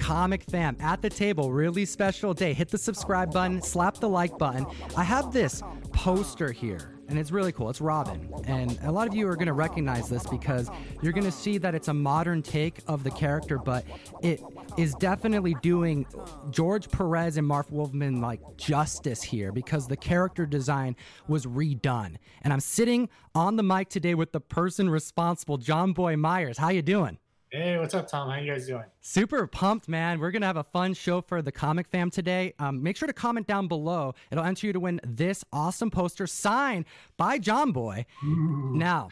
Comic Fam at the table, really special day. Hit the subscribe button, slap the like button. I have this poster here, and it's really cool. It's Robin. And a lot of you are going to recognize this because you're going to see that it's a modern take of the character, but it is definitely doing George Perez and Marv Wolfman like justice here because the character design was redone. And I'm sitting on the mic today with the person responsible, John Boy Myers. How you doing? Hey, what's up, Tom? How you guys doing? Super pumped, man. We're going to have a fun show for the Comic Fam today. Make sure to comment down below. It'll enter you to win this awesome poster signed by John Boy. Ooh. Now,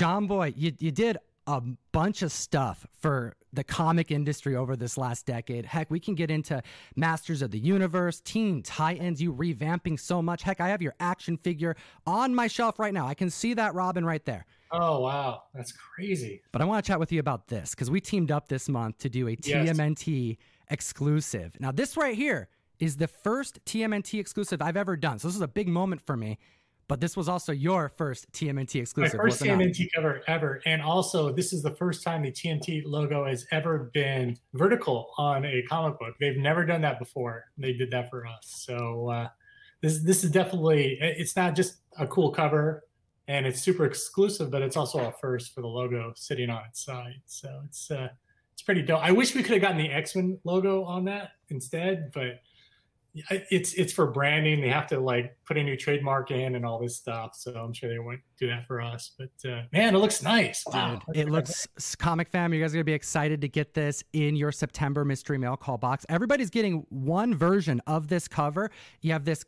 John Boy, you did a bunch of stuff for the comic industry over this last decade. Heck, we can get into Masters of the Universe, Teen Titans, you revamping so much. Heck, I have your action figure on my shelf right now. I can see that Robin right there. Oh, wow. That's crazy. But I want to chat with you about this because we teamed up this month to do a TMNT exclusive. Now, this right here is the first TMNT exclusive I've ever done. So this is a big moment for me. But this was also your first TMNT exclusive. My first TMNT cover ever. And also, this is the first time the TMNT logo has ever been vertical on a comic book. They've never done that before. They did that for us. So this is definitely, it's not just a cool cover. And it's super exclusive, but it's also a first for the logo sitting on its side. So it's pretty dope. I wish we could have gotten the X-Men logo on that instead, but it's for branding. They have to like put a new trademark in and all this stuff. So I'm sure they won't do that for us. But man, it looks nice. Wow. Dude, it looks Comic Fam. You guys are going to be excited to get this in your September mystery mail call box. Everybody's getting one version of this cover. You have this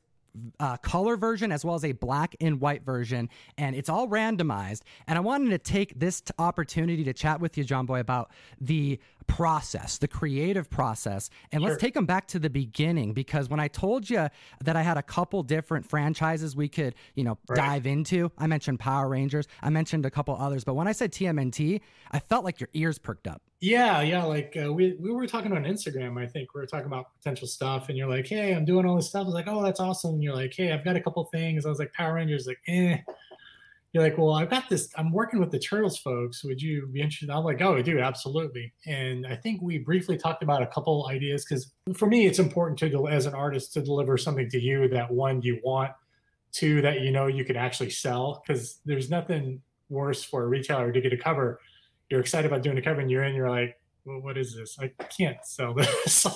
color version as well as a black and white version, and it's all randomized. And I wanted to take this opportunity to chat with you, John Boy, about the process, the creative process. And Let's take them back to the beginning, because when I told you that I had a couple different franchises we could, dive into, I mentioned Power Rangers, I mentioned a couple others, but when I said TMNT, I felt like your ears perked up. Yeah. Like we were talking on Instagram, I think we were talking about potential stuff, and you're like, hey, I'm doing all this stuff. I was like, oh, that's awesome. And you're like, hey, I've got a couple things. I was like, Power Rangers, like, eh. You're like, well, I've got this. I'm working with the Turtles folks. Would you be interested? I'm like, oh, dude, absolutely. And I think we briefly talked about a couple ideas because for me, it's important to, as an artist, to deliver something to you that one, you want, two, that you could actually sell, because there's nothing worse for a retailer to get a cover. You're excited about doing a cover and you're like, well, what is this? I can't sell this.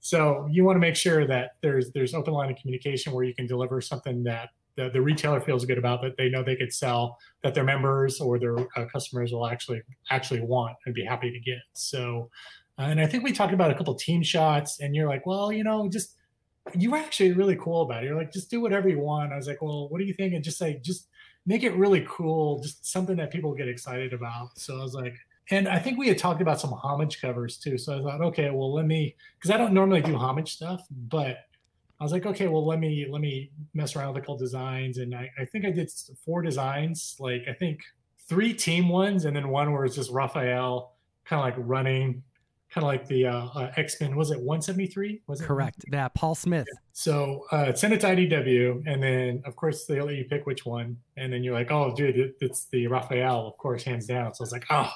So you want to make sure that there's open line of communication where you can deliver something that the retailer feels good about, that they know they could sell, that their members or their customers will actually want and be happy to get. So, and I think we talked about a couple team shots, and you're like, well, just, you were actually really cool about it. You're like, just do whatever you want. I was like, well, what do you think? And just like, just make it really cool, just something that people get excited about. So I was like, and I think we had talked about some homage covers too. So I thought, okay, well, because I don't normally do homage stuff, but I was like, okay, well, let me mess around with a couple designs. And I think I did 4 designs, like I think 3 team ones. And then one where it's just Raphael kind of like running, kind of like the X-Men. Was it 173? Was it? Correct. Yeah, Paul Smith. Yeah. So send it to IDW. And then, of course, they'll let you pick which one. And then you're like, oh, dude, it's the Raphael, of course, hands down. So I was like, oh,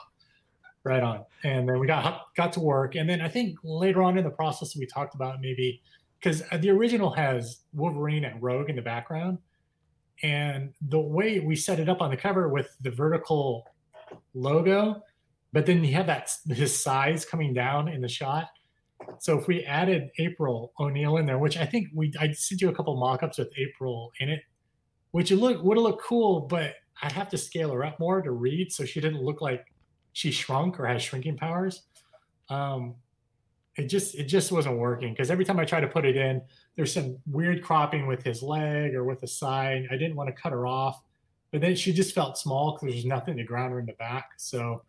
right on. And then we got to work. And then I think later on in the process, we talked about maybe, because the original has Wolverine and Rogue in the background. And the way we set it up on the cover with the vertical logo, but then you have his size coming down in the shot. So if we added April O'Neil in there, which I think I sent you a couple mock-ups with April in it, which would have looked cool, but I'd have to scale her up more to read so she didn't look like she shrunk or has shrinking powers. It just wasn't working because every time I tried to put it in, there's some weird cropping with his leg or with a side. I didn't want to cut her off, but then she just felt small because there's nothing to ground her in the back. So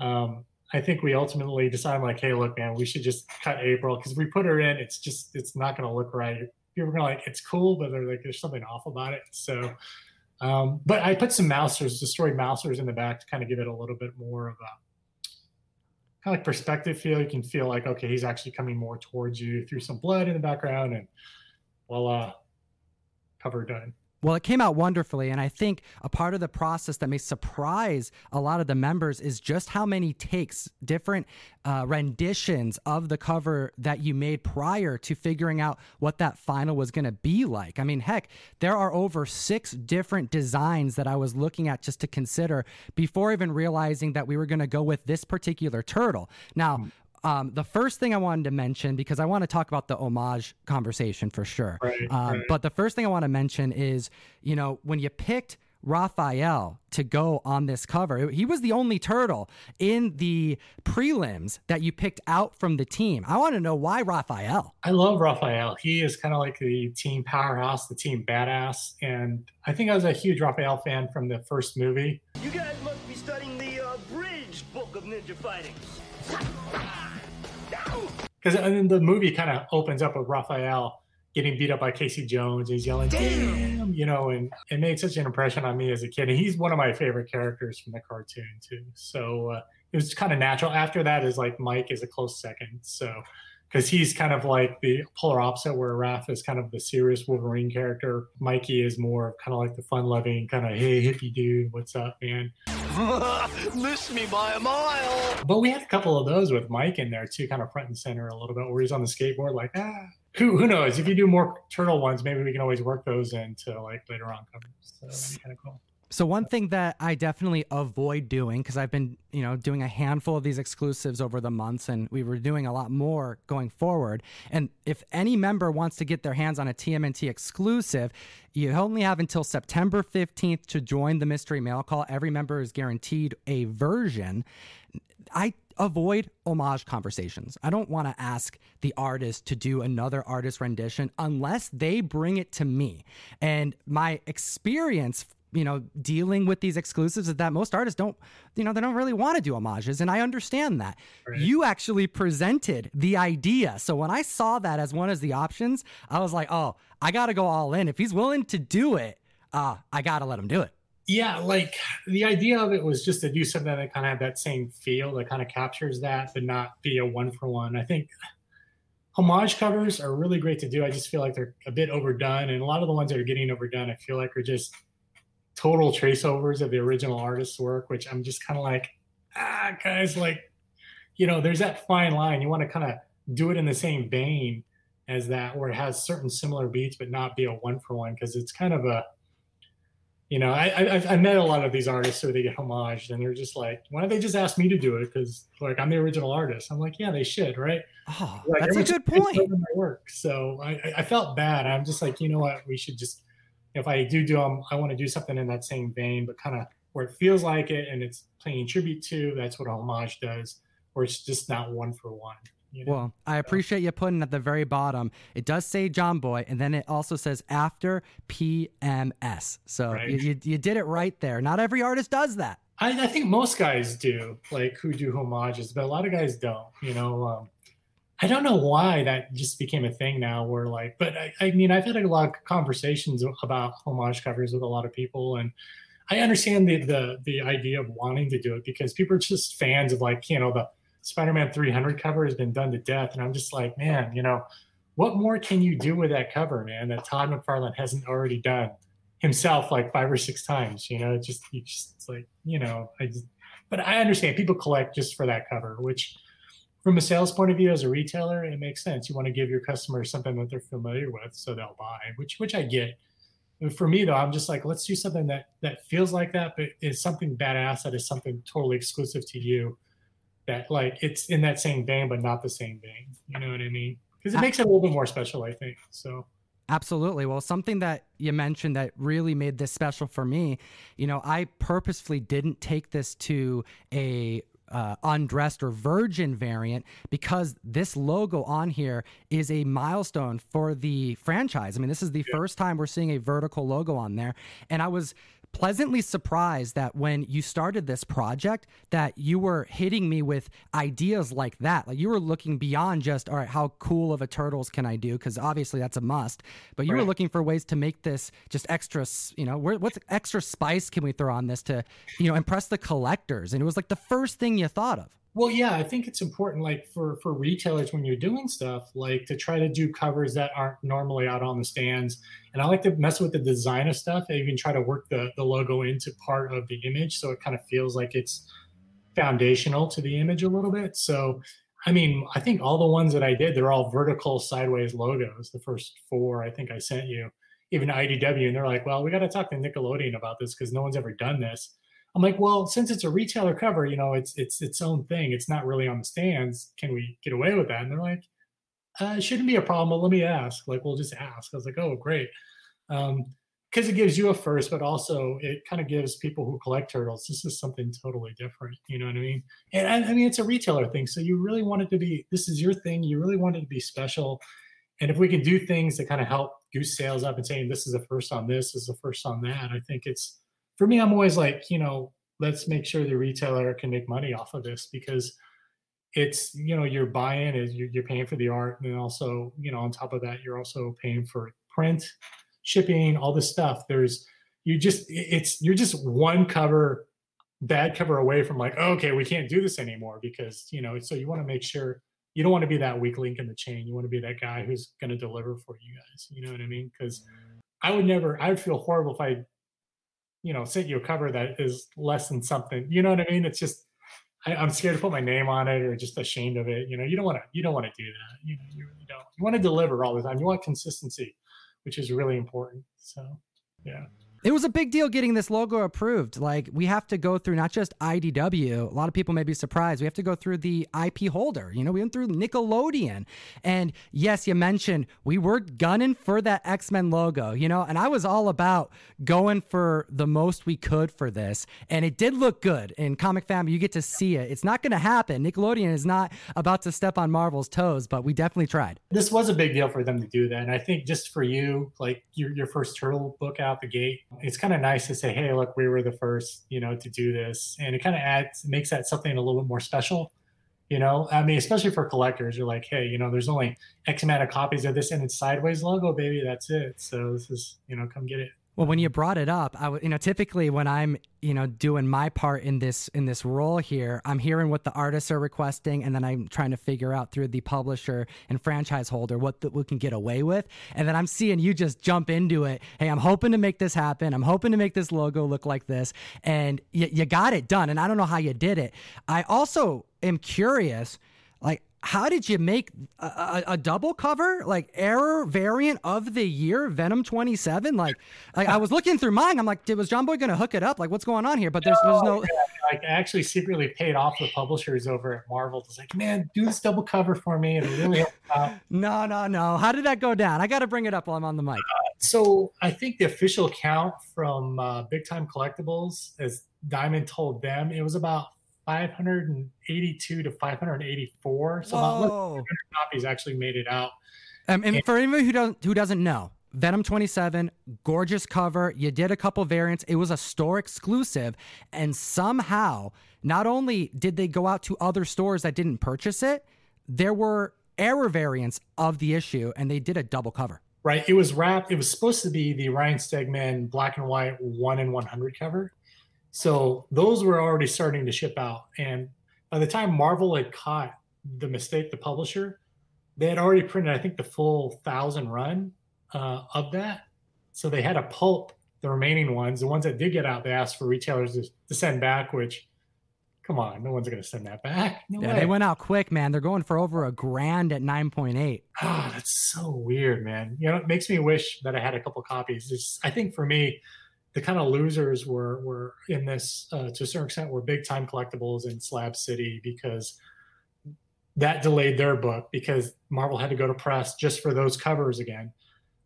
I think we ultimately decided, like, hey, look, man, we should just cut April because if we put her in, it's not going to look right. People are going to like, it's cool, but they're like, there's something off about it. So, but I put some mousers, destroyed mousers in the back to kind of give it a little bit more of a kind of like perspective feel. You can feel like, okay, he's actually coming more towards you through some blood in the background, and voila, cover done. Well, it came out wonderfully, and I think a part of the process that may surprise a lot of the members is just how many takes, different renditions of the cover that you made prior to figuring out what that final was going to be like. I mean, heck, there are over 6 different designs that I was looking at just to consider before even realizing that we were going to go with this particular turtle. Now, the first thing I wanted to mention, because I want to talk about the homage conversation for sure. But the first thing I want to mention is, you know, when you picked Raphael to go on this cover, he was the only turtle in the prelims that you picked out from the team. I want to know why Raphael. I love Raphael. He is kind of like the team powerhouse, the team badass. And I think I was a huge Raphael fan from the first movie. You guys must be studying the Bridge Book of Ninja Fighting. Because the movie kind of opens up with Raphael getting beat up by Casey Jones. He's yelling, damn, you know, and it made such an impression on me as a kid. And he's one of my favorite characters from the cartoon, too. So it was kind of natural. After that is like Mike is a close second. So because he's kind of like the polar opposite, where Raph is kind of the serious Wolverine character. Mikey is more kind of like the fun-loving kind of, hey, hippie dude, what's up, man? Miss me by a mile. But we had a couple of those with Mike in there too, kind of front and center a little bit, where he's on the skateboard like, ah. Who knows? If you do more turtle ones, maybe we can always work those into like later on covers. So that'd be kind of cool. So one thing that I definitely avoid doing, because I've been, you know, doing a handful of these exclusives over the months, and we were doing a lot more going forward. And if any member wants to get their hands on a TMNT exclusive, you only have until September 15th to join the mystery mail call. Every member is guaranteed a version. I avoid homage conversations. I don't want to ask the artist to do another artist rendition unless they bring it to me. And my experience, you know, dealing with these exclusives is that most artists don't, you know, they don't really want to do homages. And I understand that. Right. You actually presented the idea. So when I saw that as one of the options, I was like, oh, I got to go all in. If he's willing to do it, I got to let him do it. Yeah, like the idea of it was just to do something that kind of had that same feel, that kind of captures that, but not be a one-for-one. I think homage covers are really great to do. I just feel like they're a bit overdone. And a lot of the ones that are getting overdone, I feel like are just total traceovers of the original artist's work, which I'm just kind of like, ah, guys, like, you know, there's that fine line. You want to kind of do it in the same vein as that, where it has certain similar beats, but not be a one-for-one, because it's kind of a, you know, I met a lot of these artists who they get homaged, and they're just like, why don't they just ask me to do it? Because like I'm the original artist. I'm like, yeah, they should, right? Oh, like, that's a good point. My work. So I felt bad. I'm just like, you know what? We should just, if I do them, I want to do something in that same vein, but kind of where it feels like it and it's paying tribute to. That's what a homage does, where it's just not one for one. You know? Well, I appreciate you putting at the very bottom. It does say John Boy, and then it also says after PMS. So right. you did it right there. Not every artist does that. I think most guys do, like who do homages, but a lot of guys don't. You know, I don't know why that just became a thing now. Where like, but I mean, I've had a lot of conversations about homage covers with a lot of people, and I understand the idea of wanting to do it, because people are just fans of, like, you know, the Spider-Man 300 cover has been done to death. And I'm just like, man, you know, what more can you do with that cover, man, that Todd McFarlane hasn't already done himself like 5 or 6 times, you know, it's like, you know, but I understand people collect just for that cover, which from a sales point of view as a retailer, it makes sense. You want to give your customers something that they're familiar with, so they'll buy, which I get. And for me though, I'm just like, let's do something that feels like that, but is something badass, that is something totally exclusive to you. That like it's in that same vein, but not the same vein. You know what I mean? Because it makes it a little bit more special, I think. So absolutely. Well, something that you mentioned that really made this special for me, you know, I purposefully didn't take this to a undressed or virgin variant, because this logo on here is a milestone for the franchise. I mean, this is the first time we're seeing a vertical logo on there. And I was pleasantly surprised that when you started this project, that you were hitting me with ideas like that. Like you were looking beyond just, all right, how cool of a turtles can I do? Because obviously that's a must, but you were looking for ways to make this just extra, you know, what's extra spice can we throw on this to, you know, impress the collectors? And it was like the first thing you thought of. Well, yeah, I think it's important, like for retailers when you're doing stuff, like to try to do covers that aren't normally out on the stands. And I like to mess with the design of stuff and even try to work the logo into part of the image. So it kind of feels like it's foundational to the image a little bit. So, I mean, I think all the ones that I did, they're all vertical sideways logos. The first four, I think I sent you, even IDW. And they're like, well, we got to talk to Nickelodeon about this because no one's ever done this. I'm like, well, since it's a retailer cover, you know, it's its own thing. It's not really on the stands. Can we get away with that? And they're like, it shouldn't be a problem, but let me ask. Like, we'll just ask. I was like, oh, great. Because it gives you a first, but also it kind of gives people who collect turtles, this is something totally different. You know what I mean? And I mean, it's a retailer thing. So you really want it to be, this is your thing. You really want it to be special. And if we can do things that kind of help goose sales up and saying, this is the first on this is the first on that, I think it's, for me, I'm always like, you know, let's make sure the retailer can make money off of this because it's, you know, your buy-in is you're paying for the art. And then also, you know, on top of that, you're also paying for print, shipping, all this stuff. There's, you just, it's, you're just one cover, bad cover away from like, oh, okay, we can't do this anymore because, you know, so you want to make sure you don't want to be that weak link in the chain. You want to be that guy who's going to deliver for you guys. You know what I mean? Because I would feel horrible if I, you know, sent you a cover that is less than something, you know what I mean? It's just, I'm scared to put my name on it or just ashamed of it. You know, you don't want to do that. You know, you really don't. You want to deliver all the time. You want consistency, which is really important. So, yeah. It was a big deal getting this logo approved. Like, we have to go through not just IDW. A lot of people may be surprised. We have to go through the IP holder. You know, we went through Nickelodeon. And yes, you mentioned we were gunning for that X-Men logo, you know, and I was all about going for the most we could for this. And it did look good. In Comic Family, you get to see it. It's not going to happen. Nickelodeon is not about to step on Marvel's toes, but we definitely tried. This was a big deal for them to do that. And I think just for you, like your first turtle book out the gate, it's kind of nice to say, hey, look, we were the first, you know, to do this. And it kind of makes that something a little bit more special, you know? I mean, especially for collectors, you're like, hey, you know, there's only X amount of copies of this and it's sideways logo, baby, that's it. So this is, you know, come get it. Well, when you brought it up, I would, you know, typically when I'm, you know, doing my part in this role here, I'm hearing what the artists are requesting, and then I'm trying to figure out through the publisher and franchise holder what we can get away with. And then I'm seeing you just jump into it. Hey, I'm hoping to make this happen. I'm hoping to make this logo look like this, and you got it done. And I don't know how you did it. I also am curious, like, how did you make a double cover, like error variant of the year, Venom 27? Like, I was looking through mine. I'm like, was John Boy going to hook it up? Like, what's going on here? But there's no. Like, I actually secretly paid off the publishers over at Marvel. It's like, man, do this double cover for me. It really helped out. No. How did that go down? I got to bring it up while I'm on the mic. So I think the official count from Big Time Collectibles, as Diamond told them, it was about 582 to 584. So about 100 copies actually made it out. And for anybody who doesn't know, Venom 27, gorgeous cover. You did a couple variants. It was a store exclusive. And somehow, not only did they go out to other stores that didn't purchase it, there were error variants of the issue, and they did a double cover. Right. It was wrapped. It was supposed to be the Ryan Stegman black and white 1 in 100 cover. So those were already starting to ship out. And by the time Marvel had caught the mistake, the publisher, they had already printed, I think, the full 1,000 run of that. So they had to pulp the remaining ones. The ones that did get out, they asked for retailers to send back, which, come on, no one's going to send that back. No way. They went out quick, man. They're going for over $1,000 at 9.8. Oh, that's so weird, man. You know, it makes me wish that I had a couple copies. I think for me, the kind of losers were in this, to a certain extent, were Big Time Collectibles in Slab City, because that delayed their book because Marvel had to go to press just for those covers again.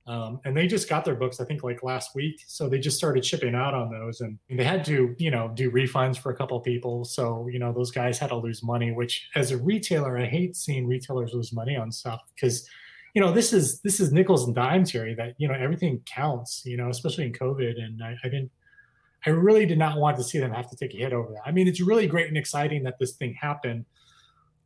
And they just got their books, I think, like last week. So they just started shipping out on those, and they had to, you know, do refunds for a couple of people. So, you know, those guys had to lose money, which as a retailer, I hate seeing retailers lose money on stuff because, you know, this is nickels and dimes here that, you know, everything counts, you know, especially in COVID. And I really did not want to see them have to take a hit over that. I mean, it's really great and exciting that this thing happened,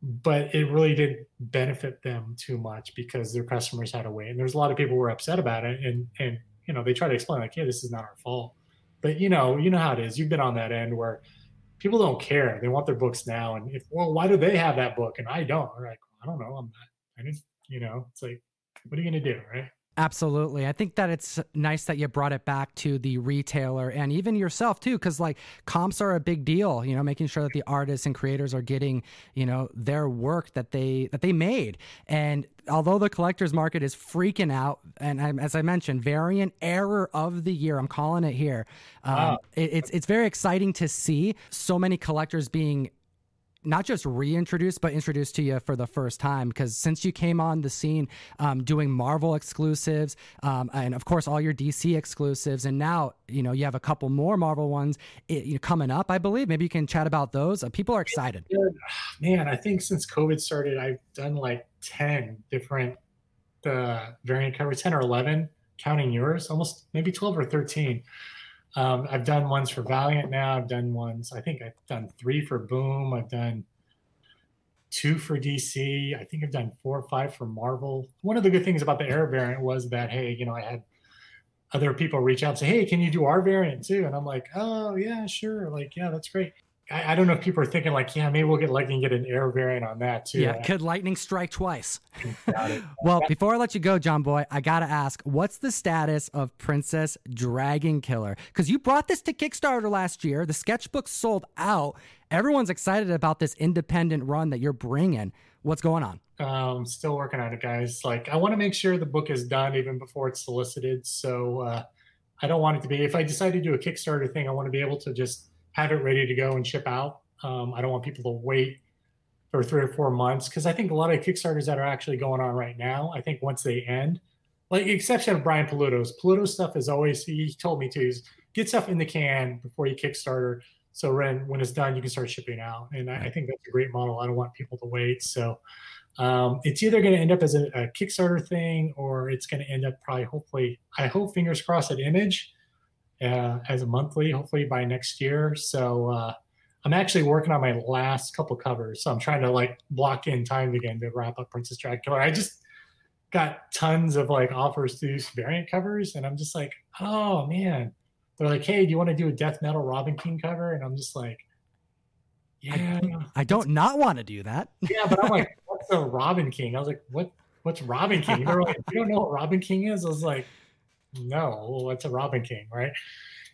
but it really didn't benefit them too much because their customers had to wait. And there's a lot of people who were upset about it. And, you know, they try to explain like, hey, this is not our fault, but you know how it is. You've been on that end where people don't care. They want their books now. And if, well, why do they have that book? And I don't. They're like, I don't know. I'm not, I didn't, you know, it's like, what are you going to do? Right. Absolutely. I think that it's nice that you brought it back to the retailer and even yourself too, because like comps are a big deal, you know, making sure that the artists and creators are getting, you know, their work that they made. And although the collector's market is freaking out, and I'm, as I mentioned, variant error of the year, I'm calling it here. Wow. It's very exciting to see so many collectors being not just reintroduced, but introduced to you for the first time. Because since you came on the scene doing Marvel exclusives and, of course, all your DC exclusives, and now, you know, you have a couple more Marvel ones coming up, I believe. Maybe you can chat about those. People are excited. Man, I think since COVID started, I've done like 10 different variant covers, 10 or 11, counting yours, almost maybe 12 or 13. I've done ones for Valiant now. I've done ones, I think I've done 3 for Boom. I've done 2 for DC. I think I've done 4 or 5 for Marvel. One of the good things about the Arrow variant was that, hey, you know, I had other people reach out and say, hey, can you do our variant too? And I'm like, oh, yeah, sure. Like, yeah, that's great. I don't know if people are thinking like, yeah, maybe we'll get Lightning, get an Arrow variant on that too. Yeah, could Lightning strike twice? Well, before I let you go, John Boy, I got to ask, what's the status of Princess Dragon Killer? Because you brought this to Kickstarter last year. The sketchbook sold out. Everyone's excited about this independent run that you're bringing. What's going on? Still working on it, guys. Like, I want to make sure the book is done even before it's solicited. So I don't want it to be, if I decide to do a Kickstarter thing, I want to be able to just have it ready to go and ship out. I don't want people to wait for 3 or 4 months, because I think a lot of Kickstarters that are actually going on right now, I think once they end, like exception of Brian Paluto's. Paluto's stuff is always, he told me to, is get stuff in the can before you Kickstarter. So when it's done, you can start shipping out. And I think that's a great model. I don't want people to wait. So it's either going to end up as a Kickstarter thing, or it's going to end up probably, hopefully, I hope, fingers crossed, at Image. As a monthly, hopefully by next year. So I'm actually working on my last couple covers. So I'm trying to like block in time again to wrap up Princess Dragon Killer. I just got tons of like offers to do variant covers. And I'm just like, oh man, they're like, hey, do you want to do a death metal Robin King cover? And I'm just like, yeah, I don't not want to do that. Yeah. But I'm like, what's a Robin King? I was like, what's Robin King? They're like, you don't know what Robin King is? I was like, no, it's a Robin King, right?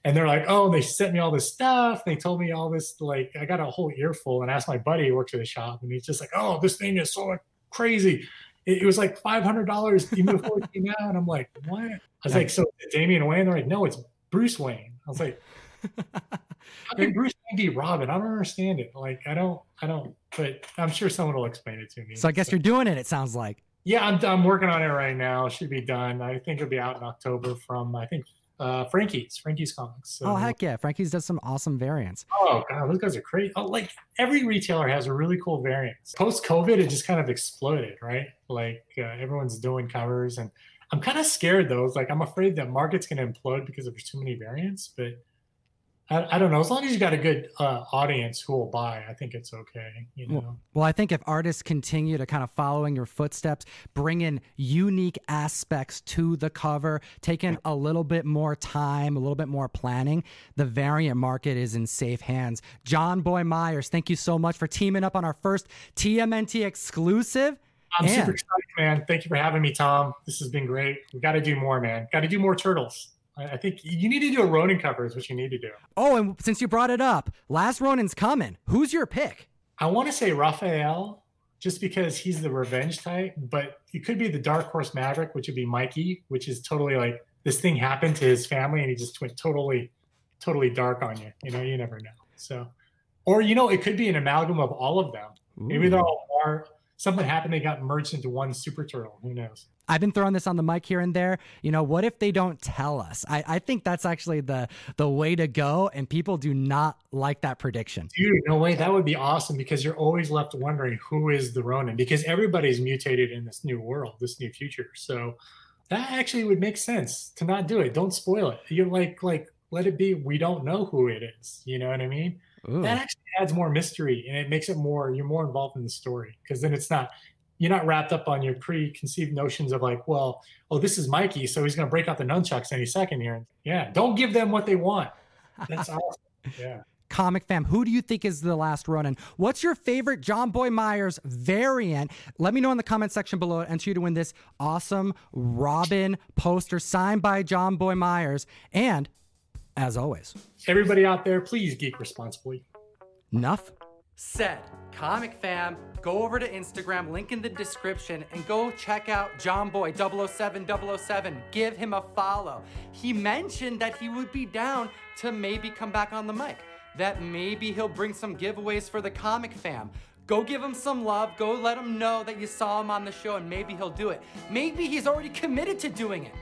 And they're like, oh, they sent me all this stuff. They told me all this, like, I got a whole earful and asked my buddy who works at the shop. And he's just like, oh, this thing is so crazy. It was like $500 even before it came out. And I'm like, what? I was like, so Damian Wayne? They're like, no, it's Bruce Wayne. I was like, how can Bruce Wayne be Robin? I don't understand it. Like, I don't, but I'm sure someone will explain it to me. So I guess you're doing it sounds like. Yeah, I'm working on it right now. It should be done. I think it'll be out in October from, I think, Frankie's Comics. So, oh, heck yeah. Frankie's does some awesome variants. Oh, God, those guys are crazy. Oh, like, every retailer has a really cool variant. Post-COVID, it just kind of exploded, right? Like, everyone's doing covers, and I'm kind of scared, though. It's like, I'm afraid that market's going to implode because there's too many variants, but I don't know. As long as you got a good audience who will buy, I think it's okay. You know. Well, I think if artists continue to kind of follow in your footsteps, bring in unique aspects to the cover, taking a little bit more time, a little bit more planning, the variant market is in safe hands. John Boy Myers, thank you so much for teaming up on our first TMNT exclusive. I'm super excited, man. Thank you for having me, Tom. This has been great. We got to do more, man. Got to do more turtles. I think you need to do a Ronin cover is what you need to do. Oh, and since you brought it up, Last Ronin's coming. Who's your pick? I want to say Raphael, just because he's the revenge type, but it could be the Dark Horse Magic, which would be Mikey, which is totally like this thing happened to his family and he just went totally dark on you. You know, you never know. So, or, you know, it could be an amalgam of all of them. Ooh. Maybe they're all dark. Something happened, they got merged into one super turtle. Who knows? I've been throwing this on the mic here and there. You know, what if they don't tell us? I think that's actually the way to go, and people do not like that prediction. Dude, no way. That would be awesome, because you're always left wondering who is the Ronin, because everybody's mutated in this new world, this new future. So that actually would make sense to not do it. Don't spoil it. You're like let it be. We don't know who it is. You know what I mean? Ooh. That actually adds more mystery, and it makes it more, you're more involved in the story, because then it's not, you're not wrapped up on your preconceived notions of like, well, oh, this is Mikey, so he's going to break out the nunchucks any second here. Yeah. Don't give them what they want. That's awesome. Yeah. comic fam, who do you think is the Last Ronin? What's your favorite John Boy Myers variant? Let me know in the comment section below. I enter you to win this awesome Robin poster signed by John Boy Myers. And as always, everybody out there, please geek responsibly. Enough said. Comic fam, go over to Instagram, link in the description, and go check out John Boy 007. Give him a follow. He mentioned that he would be down to maybe come back on the mic, that maybe he'll bring some giveaways for the comic fam. Go give him some love. Go let him know that you saw him on the show, and maybe he'll do it. Maybe he's already committed to doing it.